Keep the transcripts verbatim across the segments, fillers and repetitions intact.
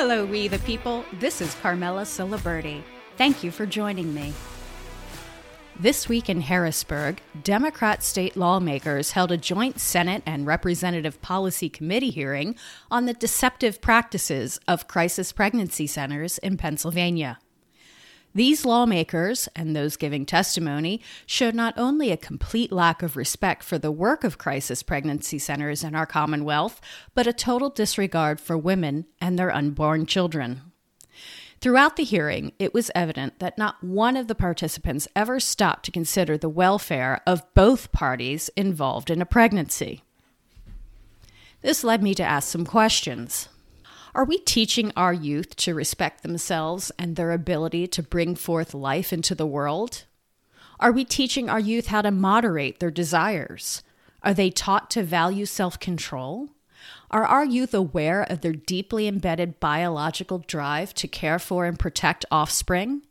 Hello, we the people. This is Carmela Ciliberti. Thank you for joining me. This week in Harrisburg, Democrat state lawmakers held a joint Senate and Representative Policy Committee hearing on the deceptive practices of crisis pregnancy centers in Pennsylvania. These lawmakers, and those giving testimony, showed not only a complete lack of respect for the work of crisis pregnancy centers in our Commonwealth, but a total disregard for women and their unborn children. Throughout the hearing, it was evident that not one of the participants ever stopped to consider the welfare of both parties involved in a pregnancy. This led me to ask some questions. Are we teaching our youth to respect themselves and their ability to bring forth life into the world? Are we teaching our youth how to moderate their desires? Are they taught to value self-control? Are our youth aware of their deeply embedded biological drive to care for and protect offspring?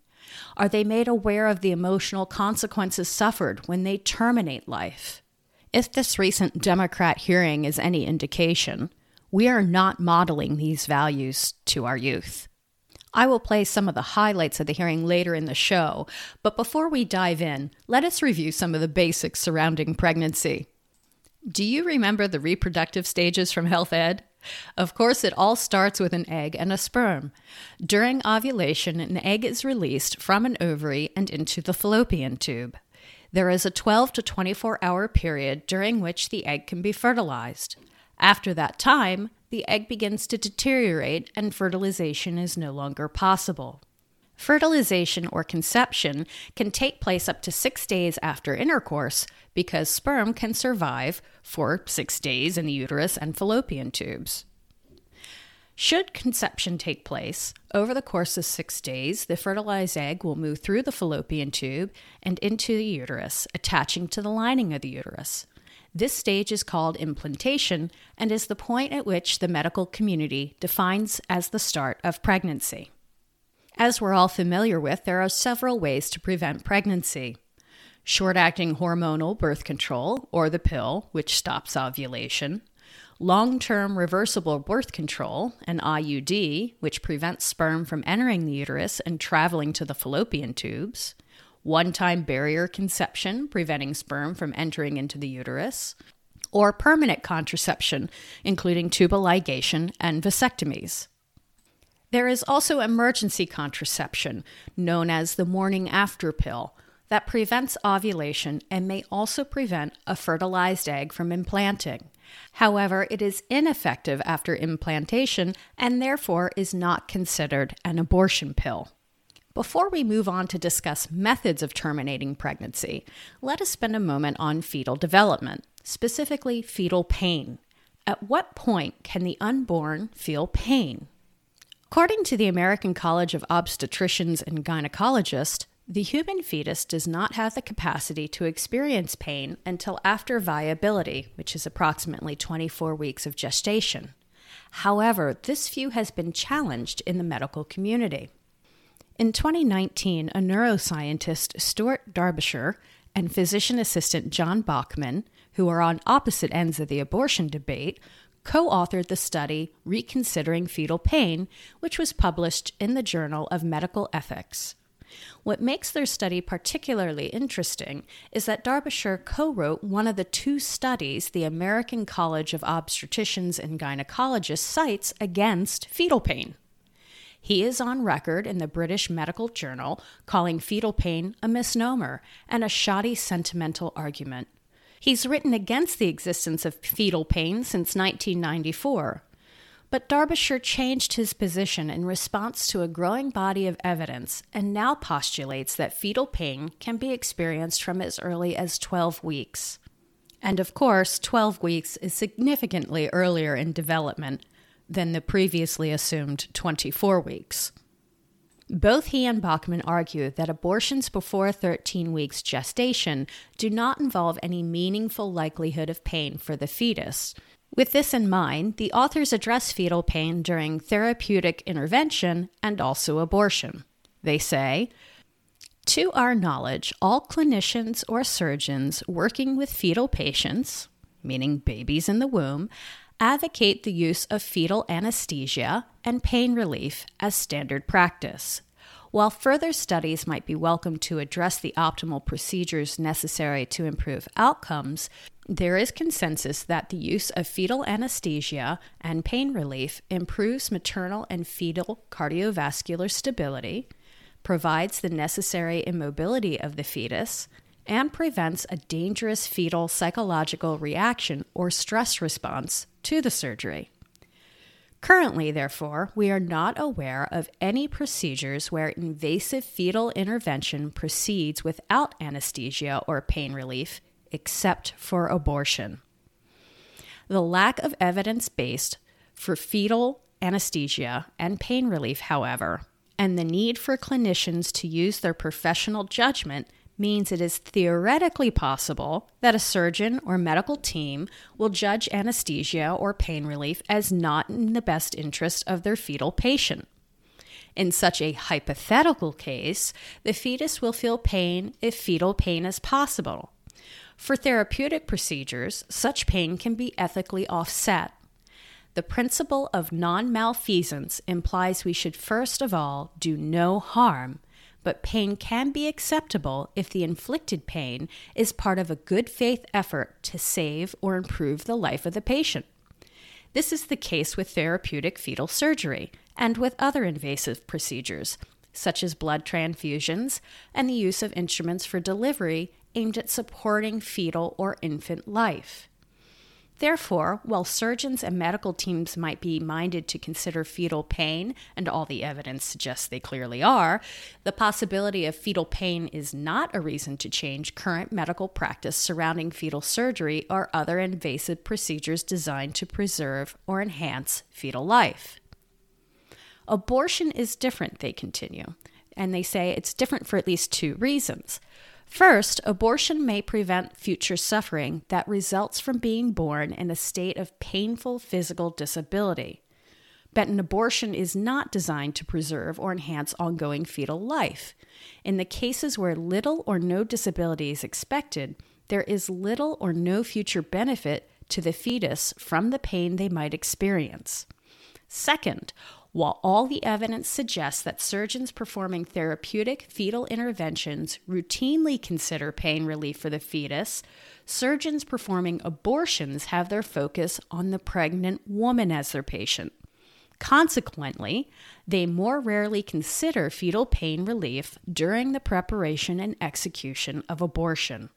Are they made aware of the emotional consequences suffered when they terminate life? If this recent Democrat hearing is any indication, we are not modeling these values to our youth. I will play some of the highlights of the hearing later in the show, but before we dive in, let us review some of the basics surrounding pregnancy. Do you remember the reproductive stages from health ed? Of course, it all starts with an egg and a sperm. During ovulation, an egg is released from an ovary and into the fallopian tube. There is a twelve to twenty-four hour period during which the egg can be fertilized. After that time, the egg begins to deteriorate and fertilization is no longer possible. Fertilization or conception can take place up to six days after intercourse because sperm can survive for six days in the uterus and fallopian tubes. Should conception take place, over the course of six days, the fertilized egg will move through the fallopian tube and into the uterus, attaching to the lining of the uterus. This stage is called implantation and is the point at which the medical community defines as the start of pregnancy. As we're all familiar with, there are several ways to prevent pregnancy. Short-acting hormonal birth control, or the pill, which stops ovulation. Long-term reversible birth control, an I U D, which prevents sperm from entering the uterus and traveling to the fallopian tubes. One-time barrier conception, preventing sperm from entering into the uterus. Or permanent contraception, including tubal ligation and vasectomies. There is also emergency contraception, known as the morning after pill, that prevents ovulation and may also prevent a fertilized egg from implanting. However, it is ineffective after implantation and therefore is not considered an abortion pill. Before we move on to discuss methods of terminating pregnancy, let us spend a moment on fetal development, specifically fetal pain. At what point can the unborn feel pain? According to the American College of Obstetricians and Gynecologists, the human fetus does not have the capacity to experience pain until after viability, which is approximately twenty-four weeks of gestation. However, this view has been challenged in the medical community. In twenty nineteen, a neuroscientist, Stuart Derbyshire, and physician assistant John Bockmann, who are on opposite ends of the abortion debate, co-authored the study Reconsidering Fetal Pain, which was published in the Journal of Medical Ethics. What makes their study particularly interesting is that Derbyshire co-wrote one of the two studies the American College of Obstetricians and Gynecologists cites against fetal pain. He is on record in the British Medical Journal calling fetal pain a misnomer and a shoddy sentimental argument. He's written against the existence of fetal pain since nineteen ninety-four. But Derbyshire changed his position in response to a growing body of evidence and now postulates that fetal pain can be experienced from as early as twelve weeks. And of course, twelve weeks is significantly earlier in development than the previously assumed twenty-four weeks. Both he and Bockmann argue that abortions before thirteen weeks gestation do not involve any meaningful likelihood of pain for the fetus. With this in mind, the authors address fetal pain during therapeutic intervention and also abortion. They say, "To our knowledge, all clinicians or surgeons working with fetal patients, meaning babies in the womb, advocate the use of fetal anesthesia and pain relief as standard practice. While further studies might be welcome to address the optimal procedures necessary to improve outcomes, there is consensus that the use of fetal anesthesia and pain relief improves maternal and fetal cardiovascular stability, provides the necessary immobility of the fetus, and prevents a dangerous fetal psychological reaction or stress response to the surgery. Currently, therefore, we are not aware of any procedures where invasive fetal intervention proceeds without anesthesia or pain relief, except for abortion. The lack of evidence based for fetal anesthesia and pain relief, however, and the need for clinicians to use their professional judgment means it is theoretically possible that a surgeon or medical team will judge anesthesia or pain relief as not in the best interest of their fetal patient. In such a hypothetical case, the fetus will feel pain if fetal pain is possible. For therapeutic procedures, such pain can be ethically offset. The principle of non-malfeasance implies we should first of all do no harm, but pain can be acceptable if the inflicted pain is part of a good faith effort to save or improve the life of the patient. This is the case with therapeutic fetal surgery and with other invasive procedures, such as blood transfusions and the use of instruments for delivery aimed at supporting fetal or infant life. Therefore, while surgeons and medical teams might be minded to consider fetal pain, and all the evidence suggests they clearly are, the possibility of fetal pain is not a reason to change current medical practice surrounding fetal surgery or other invasive procedures designed to preserve or enhance fetal life. Abortion is different, they continue, and they say it's different for at least two reasons. First, abortion may prevent future suffering that results from being born in a state of painful physical disability. But an abortion is not designed to preserve or enhance ongoing fetal life. In the cases where little or no disability is expected, there is little or no future benefit to the fetus from the pain they might experience. Second, while all the evidence suggests that surgeons performing therapeutic fetal interventions routinely consider pain relief for the fetus, surgeons performing abortions have their focus on the pregnant woman as their patient. Consequently, they more rarely consider fetal pain relief during the preparation and execution of abortion.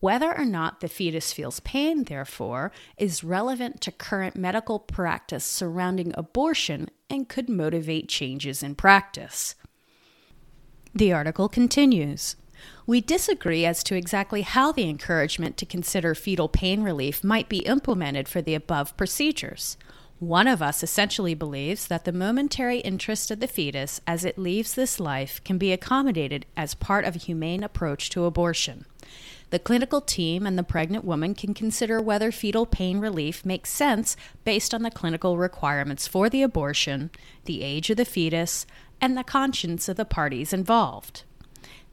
Whether or not the fetus feels pain, therefore, is relevant to current medical practice surrounding abortion and could motivate changes in practice. The article continues. We disagree as to exactly how the encouragement to consider fetal pain relief might be implemented for the above procedures. One of us essentially believes that the momentary interest of the fetus as it leaves this life can be accommodated as part of a humane approach to abortion. The clinical team and the pregnant woman can consider whether fetal pain relief makes sense based on the clinical requirements for the abortion, the age of the fetus, and the conscience of the parties involved.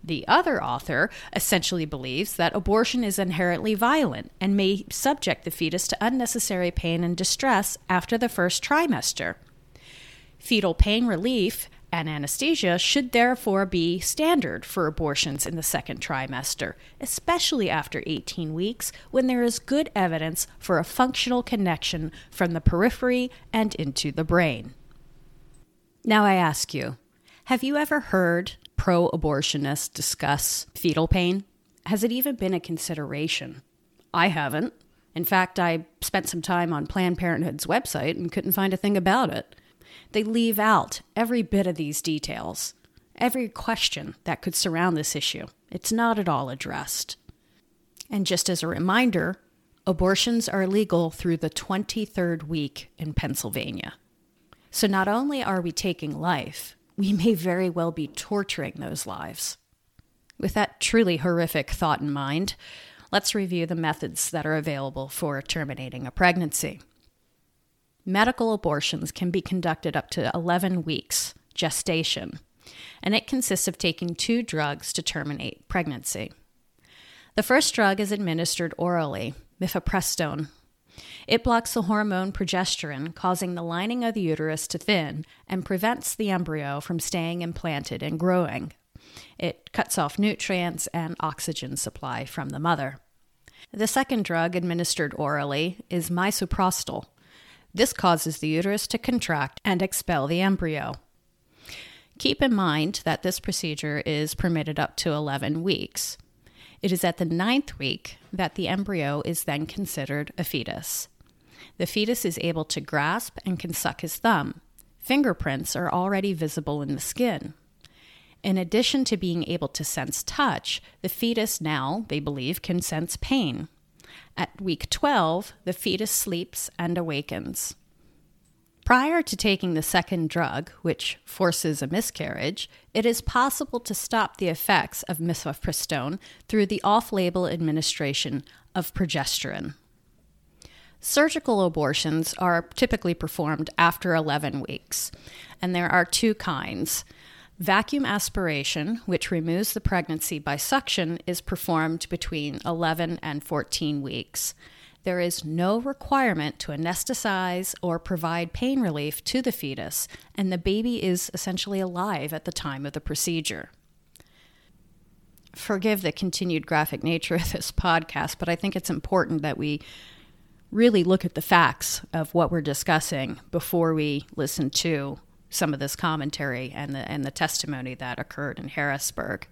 The other author essentially believes that abortion is inherently violent and may subject the fetus to unnecessary pain and distress after the first trimester. Fetal pain relief and anesthesia should therefore be standard for abortions in the second trimester, especially after eighteen weeks, when there is good evidence for a functional connection from the periphery and into the brain. Now I ask you, have you ever heard pro-abortionists discuss fetal pain? Has it even been a consideration? I haven't. In fact, I spent some time on Planned Parenthood's website and couldn't find a thing about it. They leave out every bit of these details, every question that could surround this issue. It's not at all addressed. And just as a reminder, abortions are legal through the twenty-third week in Pennsylvania. So not only are we taking life, we may very well be torturing those lives. With that truly horrific thought in mind, let's review the methods that are available for terminating a pregnancy. Medical abortions can be conducted up to eleven weeks gestation, and it consists of taking two drugs to terminate pregnancy. The first drug is administered orally, mifepristone. It blocks the hormone progesterone, causing the lining of the uterus to thin and prevents the embryo from staying implanted and growing. It cuts off nutrients and oxygen supply from the mother. The second drug administered orally is misoprostol. This causes the uterus to contract and expel the embryo. Keep in mind that this procedure is permitted up to eleven weeks. It is at the ninth week that the embryo is then considered a fetus. The fetus is able to grasp and can suck his thumb. Fingerprints are already visible in the skin. In addition to being able to sense touch, the fetus now, they believe, can sense pain. At week twelve, the fetus sleeps and awakens. Prior to taking the second drug, which forces a miscarriage, it is possible to stop the effects of misoprostone through the off-label administration of progesterone. Surgical abortions are typically performed after eleven weeks, and there are two kinds. Vacuum aspiration, which removes the pregnancy by suction, is performed between eleven and fourteen weeks. There is no requirement to anesthetize or provide pain relief to the fetus, and the baby is essentially alive at the time of the procedure. Forgive the continued graphic nature of this podcast, but I think it's important that we really look at the facts of what we're discussing before we listen to some of this commentary and the, and the testimony that occurred in Harrisburg.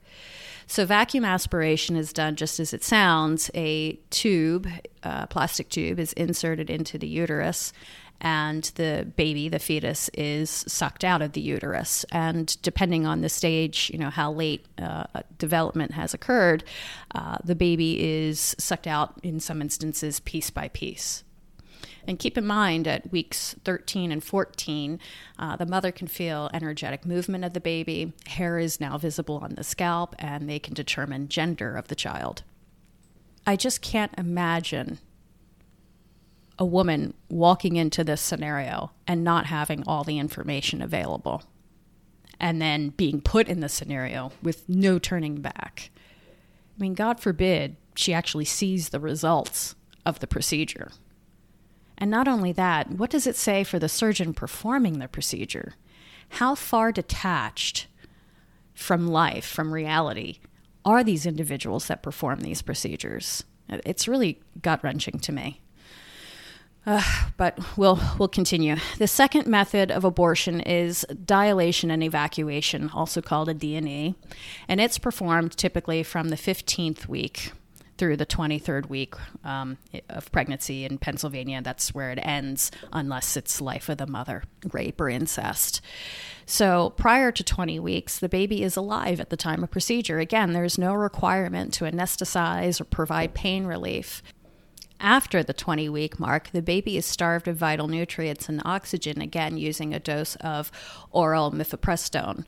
So vacuum aspiration is done just as it sounds. A tube, a plastic tube, is inserted into the uterus, and the baby, the fetus, is sucked out of the uterus. And depending on the stage, you know, how late uh, development has occurred, uh, the baby is sucked out, in some instances, piece by piece. And keep in mind, at weeks thirteen and fourteen, uh, the mother can feel energetic movement of the baby. Hair is now visible on the scalp, and they can determine gender of the child. I just can't imagine a woman walking into this scenario and not having all the information available, and then being put in the scenario with no turning back. I mean, God forbid she actually sees the results of the procedure. And not only that, what does it say for the surgeon performing the procedure? How far detached from life, from reality, are these individuals that perform these procedures? It's really gut-wrenching to me. Uh, but we'll we'll continue. The second method of abortion is dilation and evacuation, also called a D and E, and it's performed typically from the fifteenth week. Through the twenty-third week um, of pregnancy in Pennsylvania. That's where it ends, unless it's life of the mother, rape or incest. So prior to twenty weeks, the baby is alive at the time of procedure. Again, there's no requirement to anesthetize or provide pain relief. After the twenty-week mark, the baby is starved of vital nutrients and oxygen, again using a dose of oral mifepristone.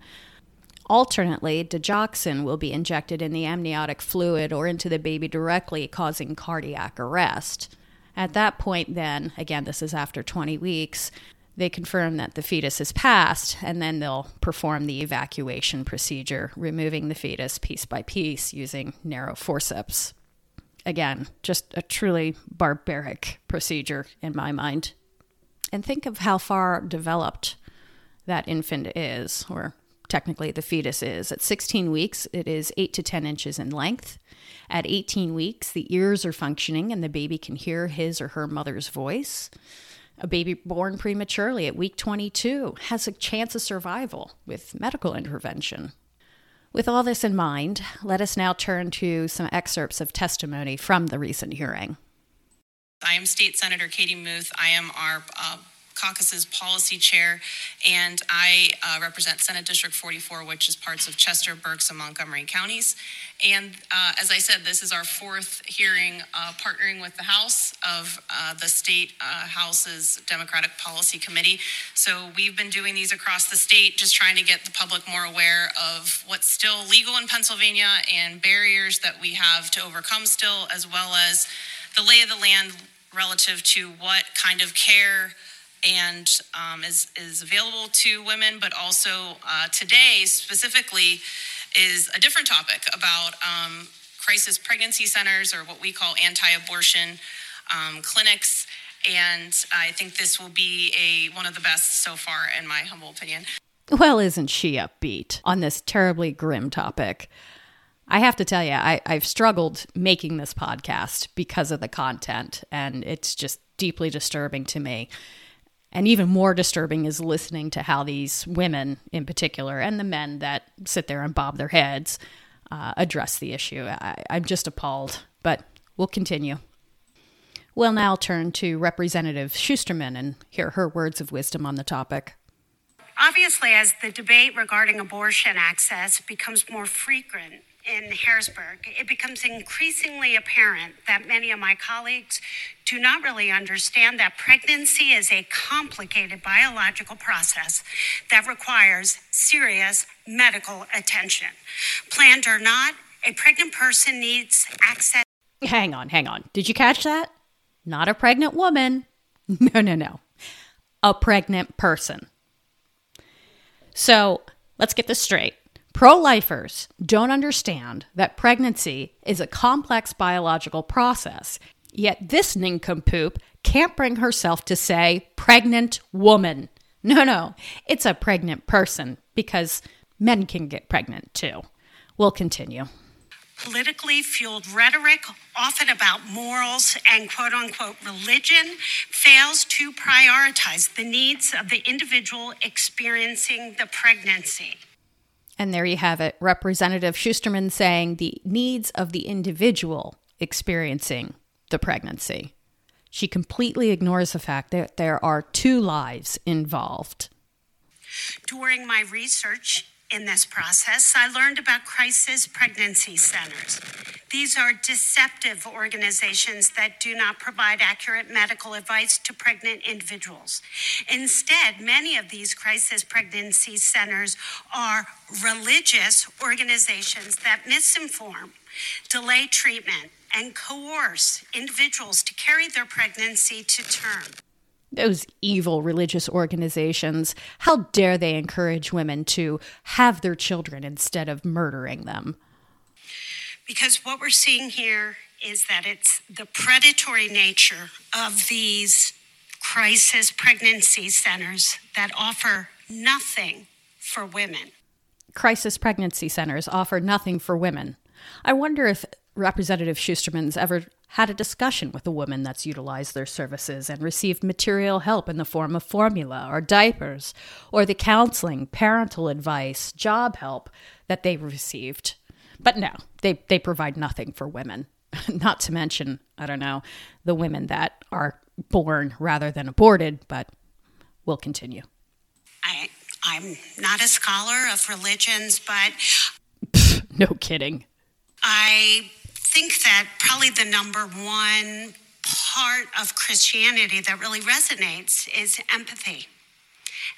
Alternately, digoxin will be injected in the amniotic fluid or into the baby directly, causing cardiac arrest. At that point then, again, this is after twenty weeks, they confirm that the fetus has passed, and then they'll perform the evacuation procedure, removing the fetus piece by piece using narrow forceps. Again, just a truly barbaric procedure in my mind. And think of how far developed that infant is, or technically the fetus is. At sixteen weeks, it is eight to ten inches in length. At eighteen weeks, the ears are functioning and the baby can hear his or her mother's voice. A baby born prematurely at week twenty-two has a chance of survival with medical intervention. With all this in mind, let us now turn to some excerpts of testimony from the recent hearing. I am State Senator Katie Muth. I am our uh... Caucus's policy chair, and I uh, represent Senate District forty-four, which is parts of Chester, Berks, and Montgomery counties. And uh, as I said, this is our fourth hearing uh, partnering with the House of uh, the State uh, House's Democratic Policy Committee. So we've been doing these across the state, just trying to get the public more aware of what's still legal in Pennsylvania and barriers that we have to overcome still, as well as the lay of the land relative to what kind of care and um, is, is available to women, but also uh, today specifically is a different topic about um, crisis pregnancy centers, or what we call anti-abortion um, clinics, And I think this will be a one of the best so far, in my humble opinion. Well, isn't she upbeat on this terribly grim topic? I have to tell you, I, I've struggled making this podcast because of the content, and it's just deeply disturbing to me. And even more disturbing is listening to how these women in particular, and the men that sit there and bob their heads, uh, address the issue. I, I'm just appalled, but we'll continue. We'll now turn to Representative Schusterman and hear her words of wisdom on the topic. Obviously, as the debate regarding abortion access becomes more frequent in Harrisburg, it becomes increasingly apparent that many of my colleagues do not really understand that pregnancy is a complicated biological process that requires serious medical attention. Planned or not, a pregnant person needs access. Hang on, hang on. Did you catch that? Not a pregnant woman. No, no, no. A pregnant person. So let's get this straight. Pro-lifers don't understand that pregnancy is a complex biological process, yet this nincompoop can't bring herself to say pregnant woman. No, no, it's a pregnant person, because men can get pregnant too. We'll continue. Politically fueled rhetoric, often about morals and quote-unquote religion, fails to prioritize the needs of the individual experiencing the pregnancy. And there you have it, Representative Schusterman saying the needs of the individual experiencing the pregnancy. She completely ignores the fact that there are two lives involved. During my research in this process, I learned about Crisis Pregnancy Centers. These are deceptive organizations that do not provide accurate medical advice to pregnant individuals. Instead, many of these crisis pregnancy centers are religious organizations that misinform, delay treatment, and coerce individuals to carry their pregnancy to term. Those evil religious organizations, how dare they encourage women to have their children instead of murdering them? Because what we're seeing here is that it's the predatory nature of these crisis pregnancy centers that offer nothing for women. Crisis pregnancy centers offer nothing for women. I wonder if Representative Schusterman's ever had a discussion with a woman that's utilized their services and received material help in the form of formula or diapers, or the counseling, parental advice, job help that they received. But no, they, they provide nothing for women. Not to mention, I don't know, the women that are born rather than aborted, but we'll continue. I, I'm not a scholar of religions, but... Pff, no kidding. I... I think that probably the number one part of Christianity that really resonates is empathy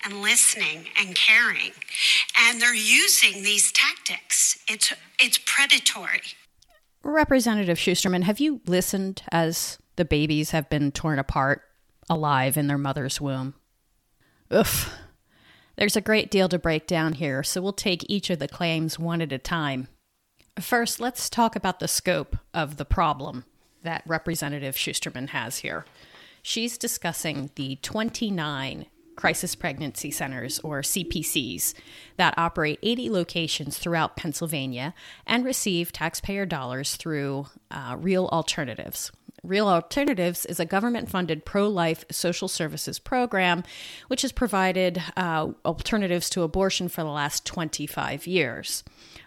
and listening and caring. And they're using these tactics. It's it's predatory. Representative Schusterman, have you listened as the babies have been torn apart alive in their mother's womb? Oof. There's a great deal to break down here, so we'll take each of the claims one at a time. First, let's talk about the scope of the problem that Representative Schusterman has here. She's discussing the twenty-nine crisis pregnancy centers, or C P Cs, that operate eighty locations throughout Pennsylvania and receive taxpayer dollars through uh, Real Alternatives. Real Alternatives is a government-funded pro-life social services program which has provided uh, alternatives to abortion for the last twenty-five years.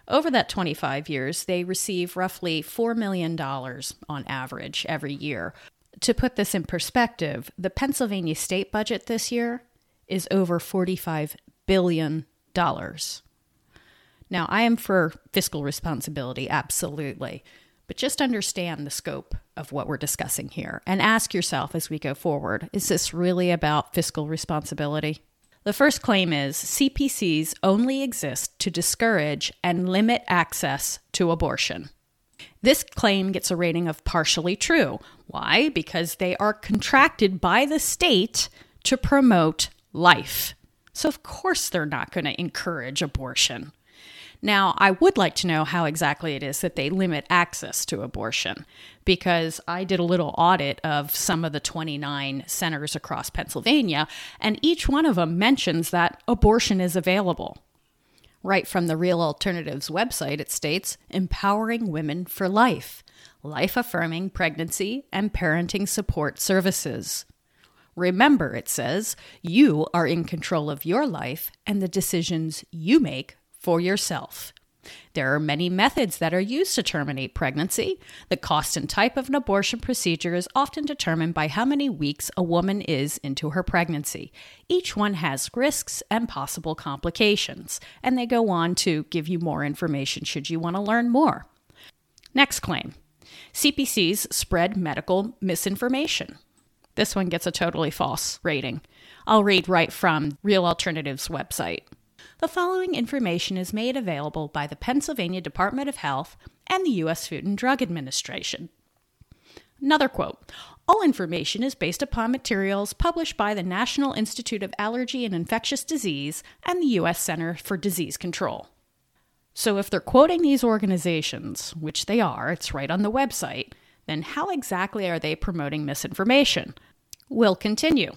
Over that twenty-five years, they receive roughly four million dollars on average every year. To put this in perspective, the Pennsylvania state budget this year is over forty-five billion dollars. Now, I am for fiscal responsibility, absolutely. But just understand the scope of what we're discussing here and ask yourself as we go forward, is this really about fiscal responsibility? The first claim is C P Cs only exist to discourage and limit access to abortion. This claim gets a rating of partially true. Why? Because they are contracted by the state to promote life. So of course they're not going to encourage abortion. Now, I would like to know how exactly it is that they limit access to abortion, because I did a little audit of some of the twenty-nine centers across Pennsylvania, and each one of them mentions that abortion is available. Right from the Real Alternatives website, it states, empowering women for life, life-affirming pregnancy and parenting support services. Remember, it says, you are in control of your life and the decisions you make for yourself. There are many methods that are used to terminate pregnancy. The cost and type of an abortion procedure is often determined by how many weeks a woman is into her pregnancy. Each one has risks and possible complications, and they go on to give you more information should you want to learn more. Next claim, C P Cs spread medical misinformation. This one gets a totally false rating. I'll read right from Real Alternatives website. The following information is made available by the Pennsylvania Department of Health and the U S Food and Drug Administration. Another quote, all information is based upon materials published by the National Institute of Allergy and Infectious Disease and the U S Center for Disease Control. So if they're quoting these organizations, which they are, it's right on the website, then how exactly are they promoting misinformation? We'll continue.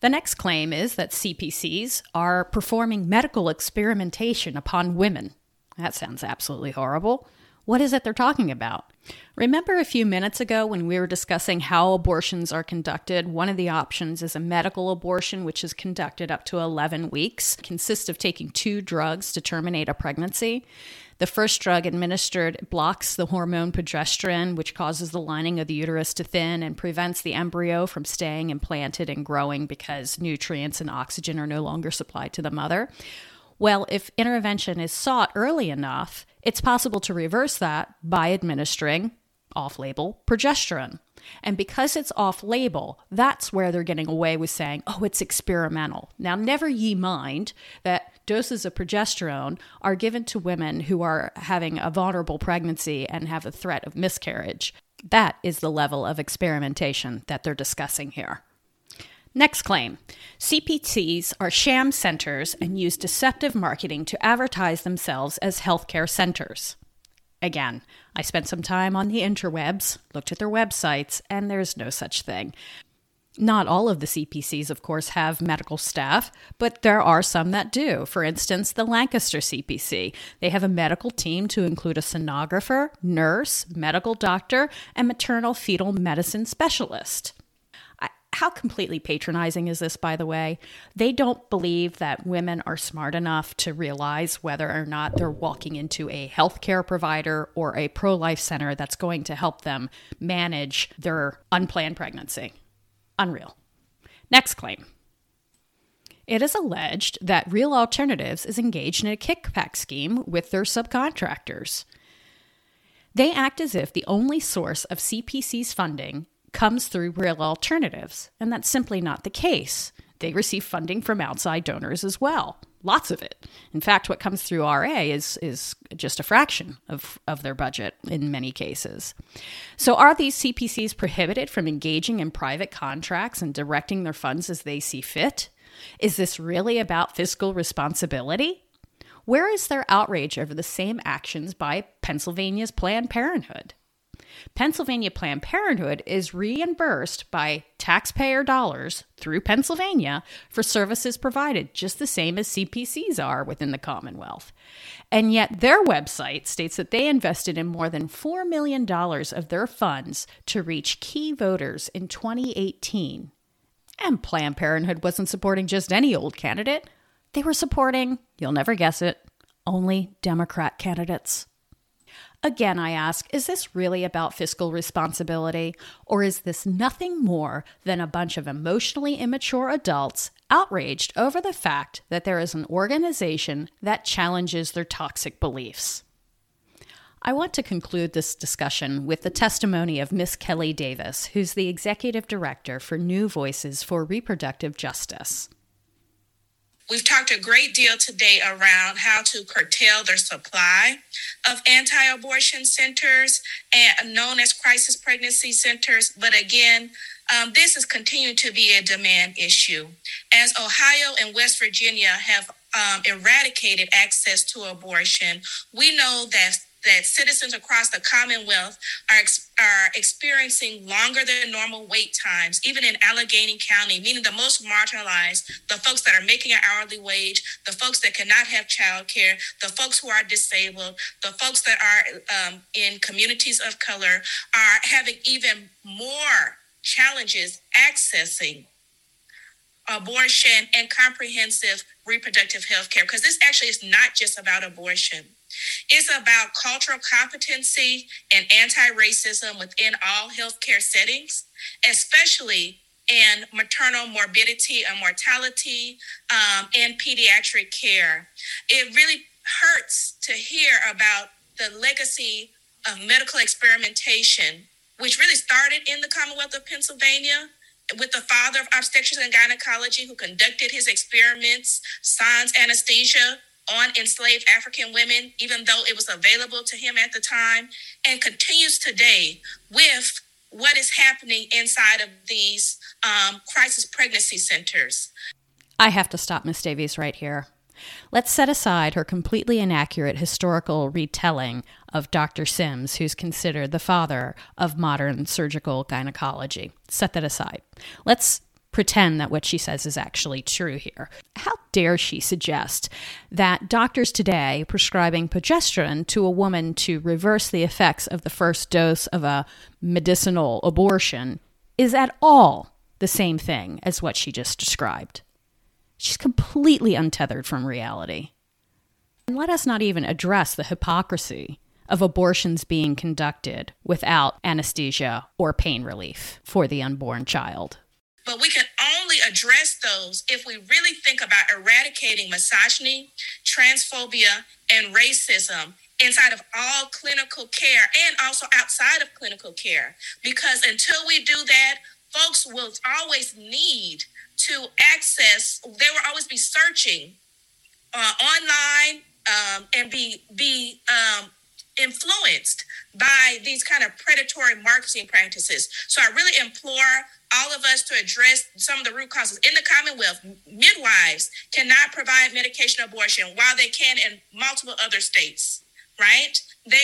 The next claim is that C P Cs are performing medical experimentation upon women. That sounds absolutely horrible. What is it they're talking about? Remember a few minutes ago when we were discussing how abortions are conducted? One of the options is a medical abortion, which is conducted up to eleven weeks. It consists of taking two drugs to terminate a pregnancy. The first drug administered blocks the hormone progesterone, which causes the lining of the uterus to thin and prevents the embryo from staying implanted and growing because nutrients and oxygen are no longer supplied to the mother. Well, if intervention is sought early enough, it's possible to reverse that by administering off-label progesterone. And because it's off-label, that's where they're getting away with saying, oh, it's experimental. Now, never ye mind that doses of progesterone are given to women who are having a vulnerable pregnancy and have a threat of miscarriage. That is the level of experimentation that they're discussing here. Next claim, C P Cs are sham centers and use deceptive marketing to advertise themselves as healthcare centers. Again, I spent some time on the interwebs, looked at their websites, and there's no such thing. Not all of the C P Cs, of course, have medical staff, but there are some that do. For instance, the Lancaster C P C. They have a medical team to include a sonographer, nurse, medical doctor, and maternal fetal medicine specialist. How completely patronizing is this, by the way? They don't believe that women are smart enough to realize whether or not they're walking into a healthcare provider or a pro-life center that's going to help them manage their unplanned pregnancy. Unreal. Next claim. It is alleged that Real Alternatives is engaged in a kickback scheme with their subcontractors. They act as if the only source of C P C's funding comes through Real Alternatives, and that's simply not the case. They receive funding from outside donors as well, lots of it. In fact, what comes through R A is is just a fraction of, of their budget in many cases. So are these C P Cs prohibited from engaging in private contracts and directing their funds as they see fit? Is this really about fiscal responsibility? Where is their outrage over the same actions by Pennsylvania's Planned Parenthood? Pennsylvania Planned Parenthood is reimbursed by taxpayer dollars through Pennsylvania for services provided, just the same as C P Cs are within the Commonwealth. And yet their website states that they invested in more than four million dollars of their funds to reach key voters in twenty eighteen. And Planned Parenthood wasn't supporting just any old candidate. They were supporting, you'll never guess it, only Democrat candidates. Again, I ask, is this really about fiscal responsibility, or is this nothing more than a bunch of emotionally immature adults outraged over the fact that there is an organization that challenges their toxic beliefs? I want to conclude this discussion with the testimony of Miss Kelly Davis, who's the Executive Director for New Voices for Reproductive Justice. We've talked a great deal today around how to curtail their supply of anti-abortion centers and known as crisis pregnancy centers. But again, Um, this is continuing to be a demand issue, as Ohio and West Virginia have um, eradicated access to abortion. We know that that citizens across the Commonwealth are, are experiencing longer than normal wait times, even in Allegheny County, meaning the most marginalized, the folks that are making an hourly wage, the folks that cannot have childcare, the folks who are disabled, the folks that are um, in communities of color are having even more challenges accessing abortion and comprehensive reproductive health care, because this actually is not just about abortion. It's about cultural competency and anti-racism within all healthcare settings, especially in maternal morbidity and mortality, um, and pediatric care. It really hurts to hear about the legacy of medical experimentation, which really started in the Commonwealth of Pennsylvania with the father of obstetrics and gynecology, who conducted his experiments, sans anesthesia, on enslaved African women, even though it was available to him at the time, and continues today with what is happening inside of these um, crisis pregnancy centers. I have to stop Miz Davies right here. Let's set aside her completely inaccurate historical retelling of Doctor Sims, who's considered the father of modern surgical gynecology. Set that aside. Let's pretend that what she says is actually true here. How dare she suggest that doctors today prescribing progesterone to a woman to reverse the effects of the first dose of a medicinal abortion is at all the same thing as what she just described? She's completely untethered from reality. And let us not even address the hypocrisy of abortions being conducted without anesthesia or pain relief for the unborn child. But we can only address those if we really think about eradicating misogyny, transphobia, and racism inside of all clinical care and also outside of clinical care. Because until we do that, folks will always need to access, they will always be searching uh, online um, and be, be um, influenced by these kind of predatory marketing practices. So I really implore all of us to address some of the root causes. In the Commonwealth, midwives cannot provide medication abortion while they can in multiple other states, right? They,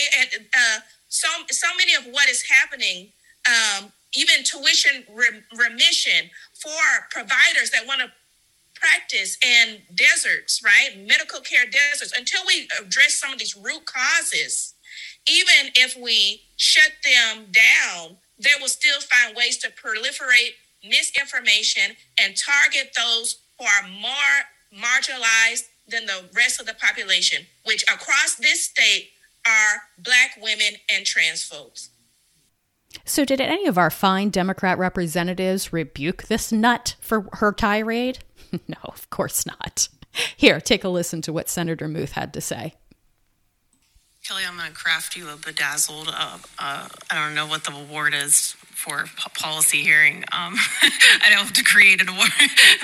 uh, so, so many of what is happening, um, even tuition re- remission for providers that want to practice in deserts, right? Medical care deserts. Until we address some of these root causes, even if we shut them down, they will still find ways to proliferate misinformation and target those who are more marginalized than the rest of the population, which across this state are Black women and trans folks. So did any of our fine Democrat representatives rebuke this nut for her tirade? No, of course not. Here, take a listen to what Senator Muth had to say. Kelly, I'm going to craft you a bedazzled, uh, uh, I don't know what the award is for p- policy hearing. Um, I don't have to create an award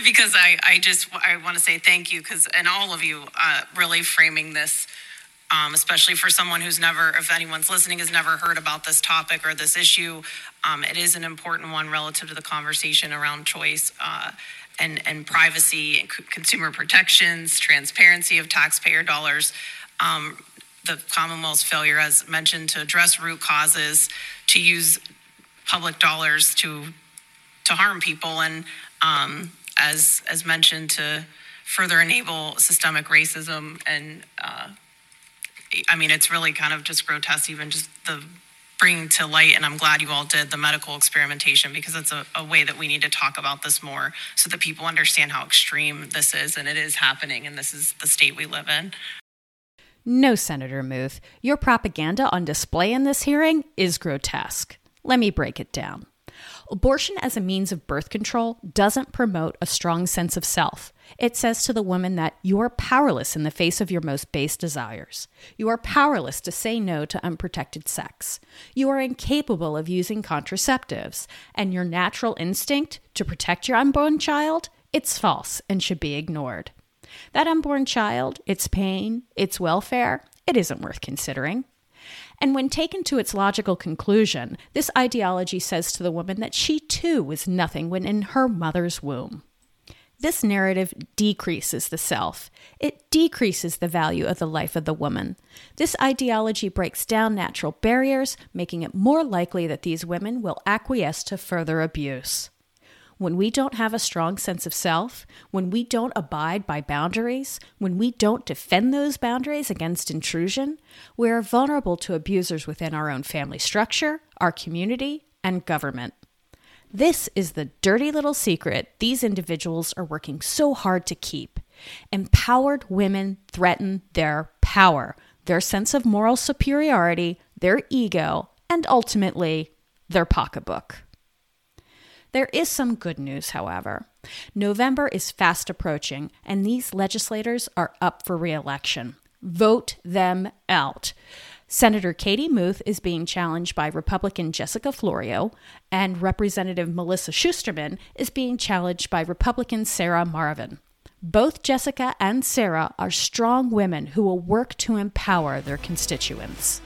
because I, I just, I want to say thank you, because, and all of you uh, really framing this, um, especially for someone who's never, if anyone's listening, has never heard about this topic or this issue. Um, it is an important one relative to the conversation around choice uh, and, and privacy, and c- consumer protections, transparency of taxpayer dollars. Um, The Commonwealth's failure, as mentioned, to address root causes, to use public dollars to to harm people, and um, as as mentioned, to further enable systemic racism. And uh, I mean, it's really kind of just grotesque, even just the bringing to light. And I'm glad you all did the medical experimentation, because it's a, a way that we need to talk about this more, so that people understand how extreme this is, and it is happening, and this is the state we live in. No, Senator Muth, your propaganda on display in this hearing is grotesque. Let me break it down. Abortion as a means of birth control doesn't promote a strong sense of self. It says to the woman that you are powerless in the face of your most base desires. You are powerless to say no to unprotected sex. You are incapable of using contraceptives. And your natural instinct to protect your unborn child, it's false and should be ignored. That unborn child, its pain, its welfare, it isn't worth considering. And when taken to its logical conclusion, this ideology says to the woman that she too was nothing when in her mother's womb. This narrative decreases the self. It decreases the value of the life of the woman. This ideology breaks down natural barriers, making it more likely that these women will acquiesce to further abuse. When we don't have a strong sense of self, when we don't abide by boundaries, when we don't defend those boundaries against intrusion, we are vulnerable to abusers within our own family structure, our community, and government. This is the dirty little secret these individuals are working so hard to keep. Empowered women threaten their power, their sense of moral superiority, their ego, and ultimately, their pocketbook. There is some good news, however. November is fast approaching, and these legislators are up for re-election. Vote them out. Senator Katie Muth is being challenged by Republican Jessica Florio, and Representative Melissa Schusterman is being challenged by Republican Sarah Marvin. Both Jessica and Sarah are strong women who will work to empower their constituents.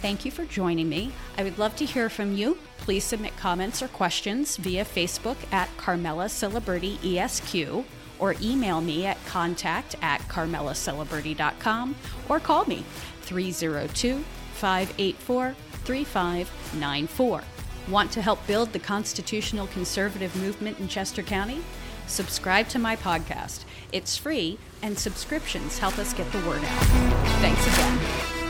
Thank you for joining me. I would love to hear from you. Please submit comments or questions via Facebook at Carmela Ciliberti E S Q, or email me at contact at carmelaciliberti dot com, or call me three oh two, five eight four, three five nine four. Want to help build the constitutional conservative movement in Chester County? Subscribe to my podcast. It's free, and subscriptions help us get the word out. Thanks again.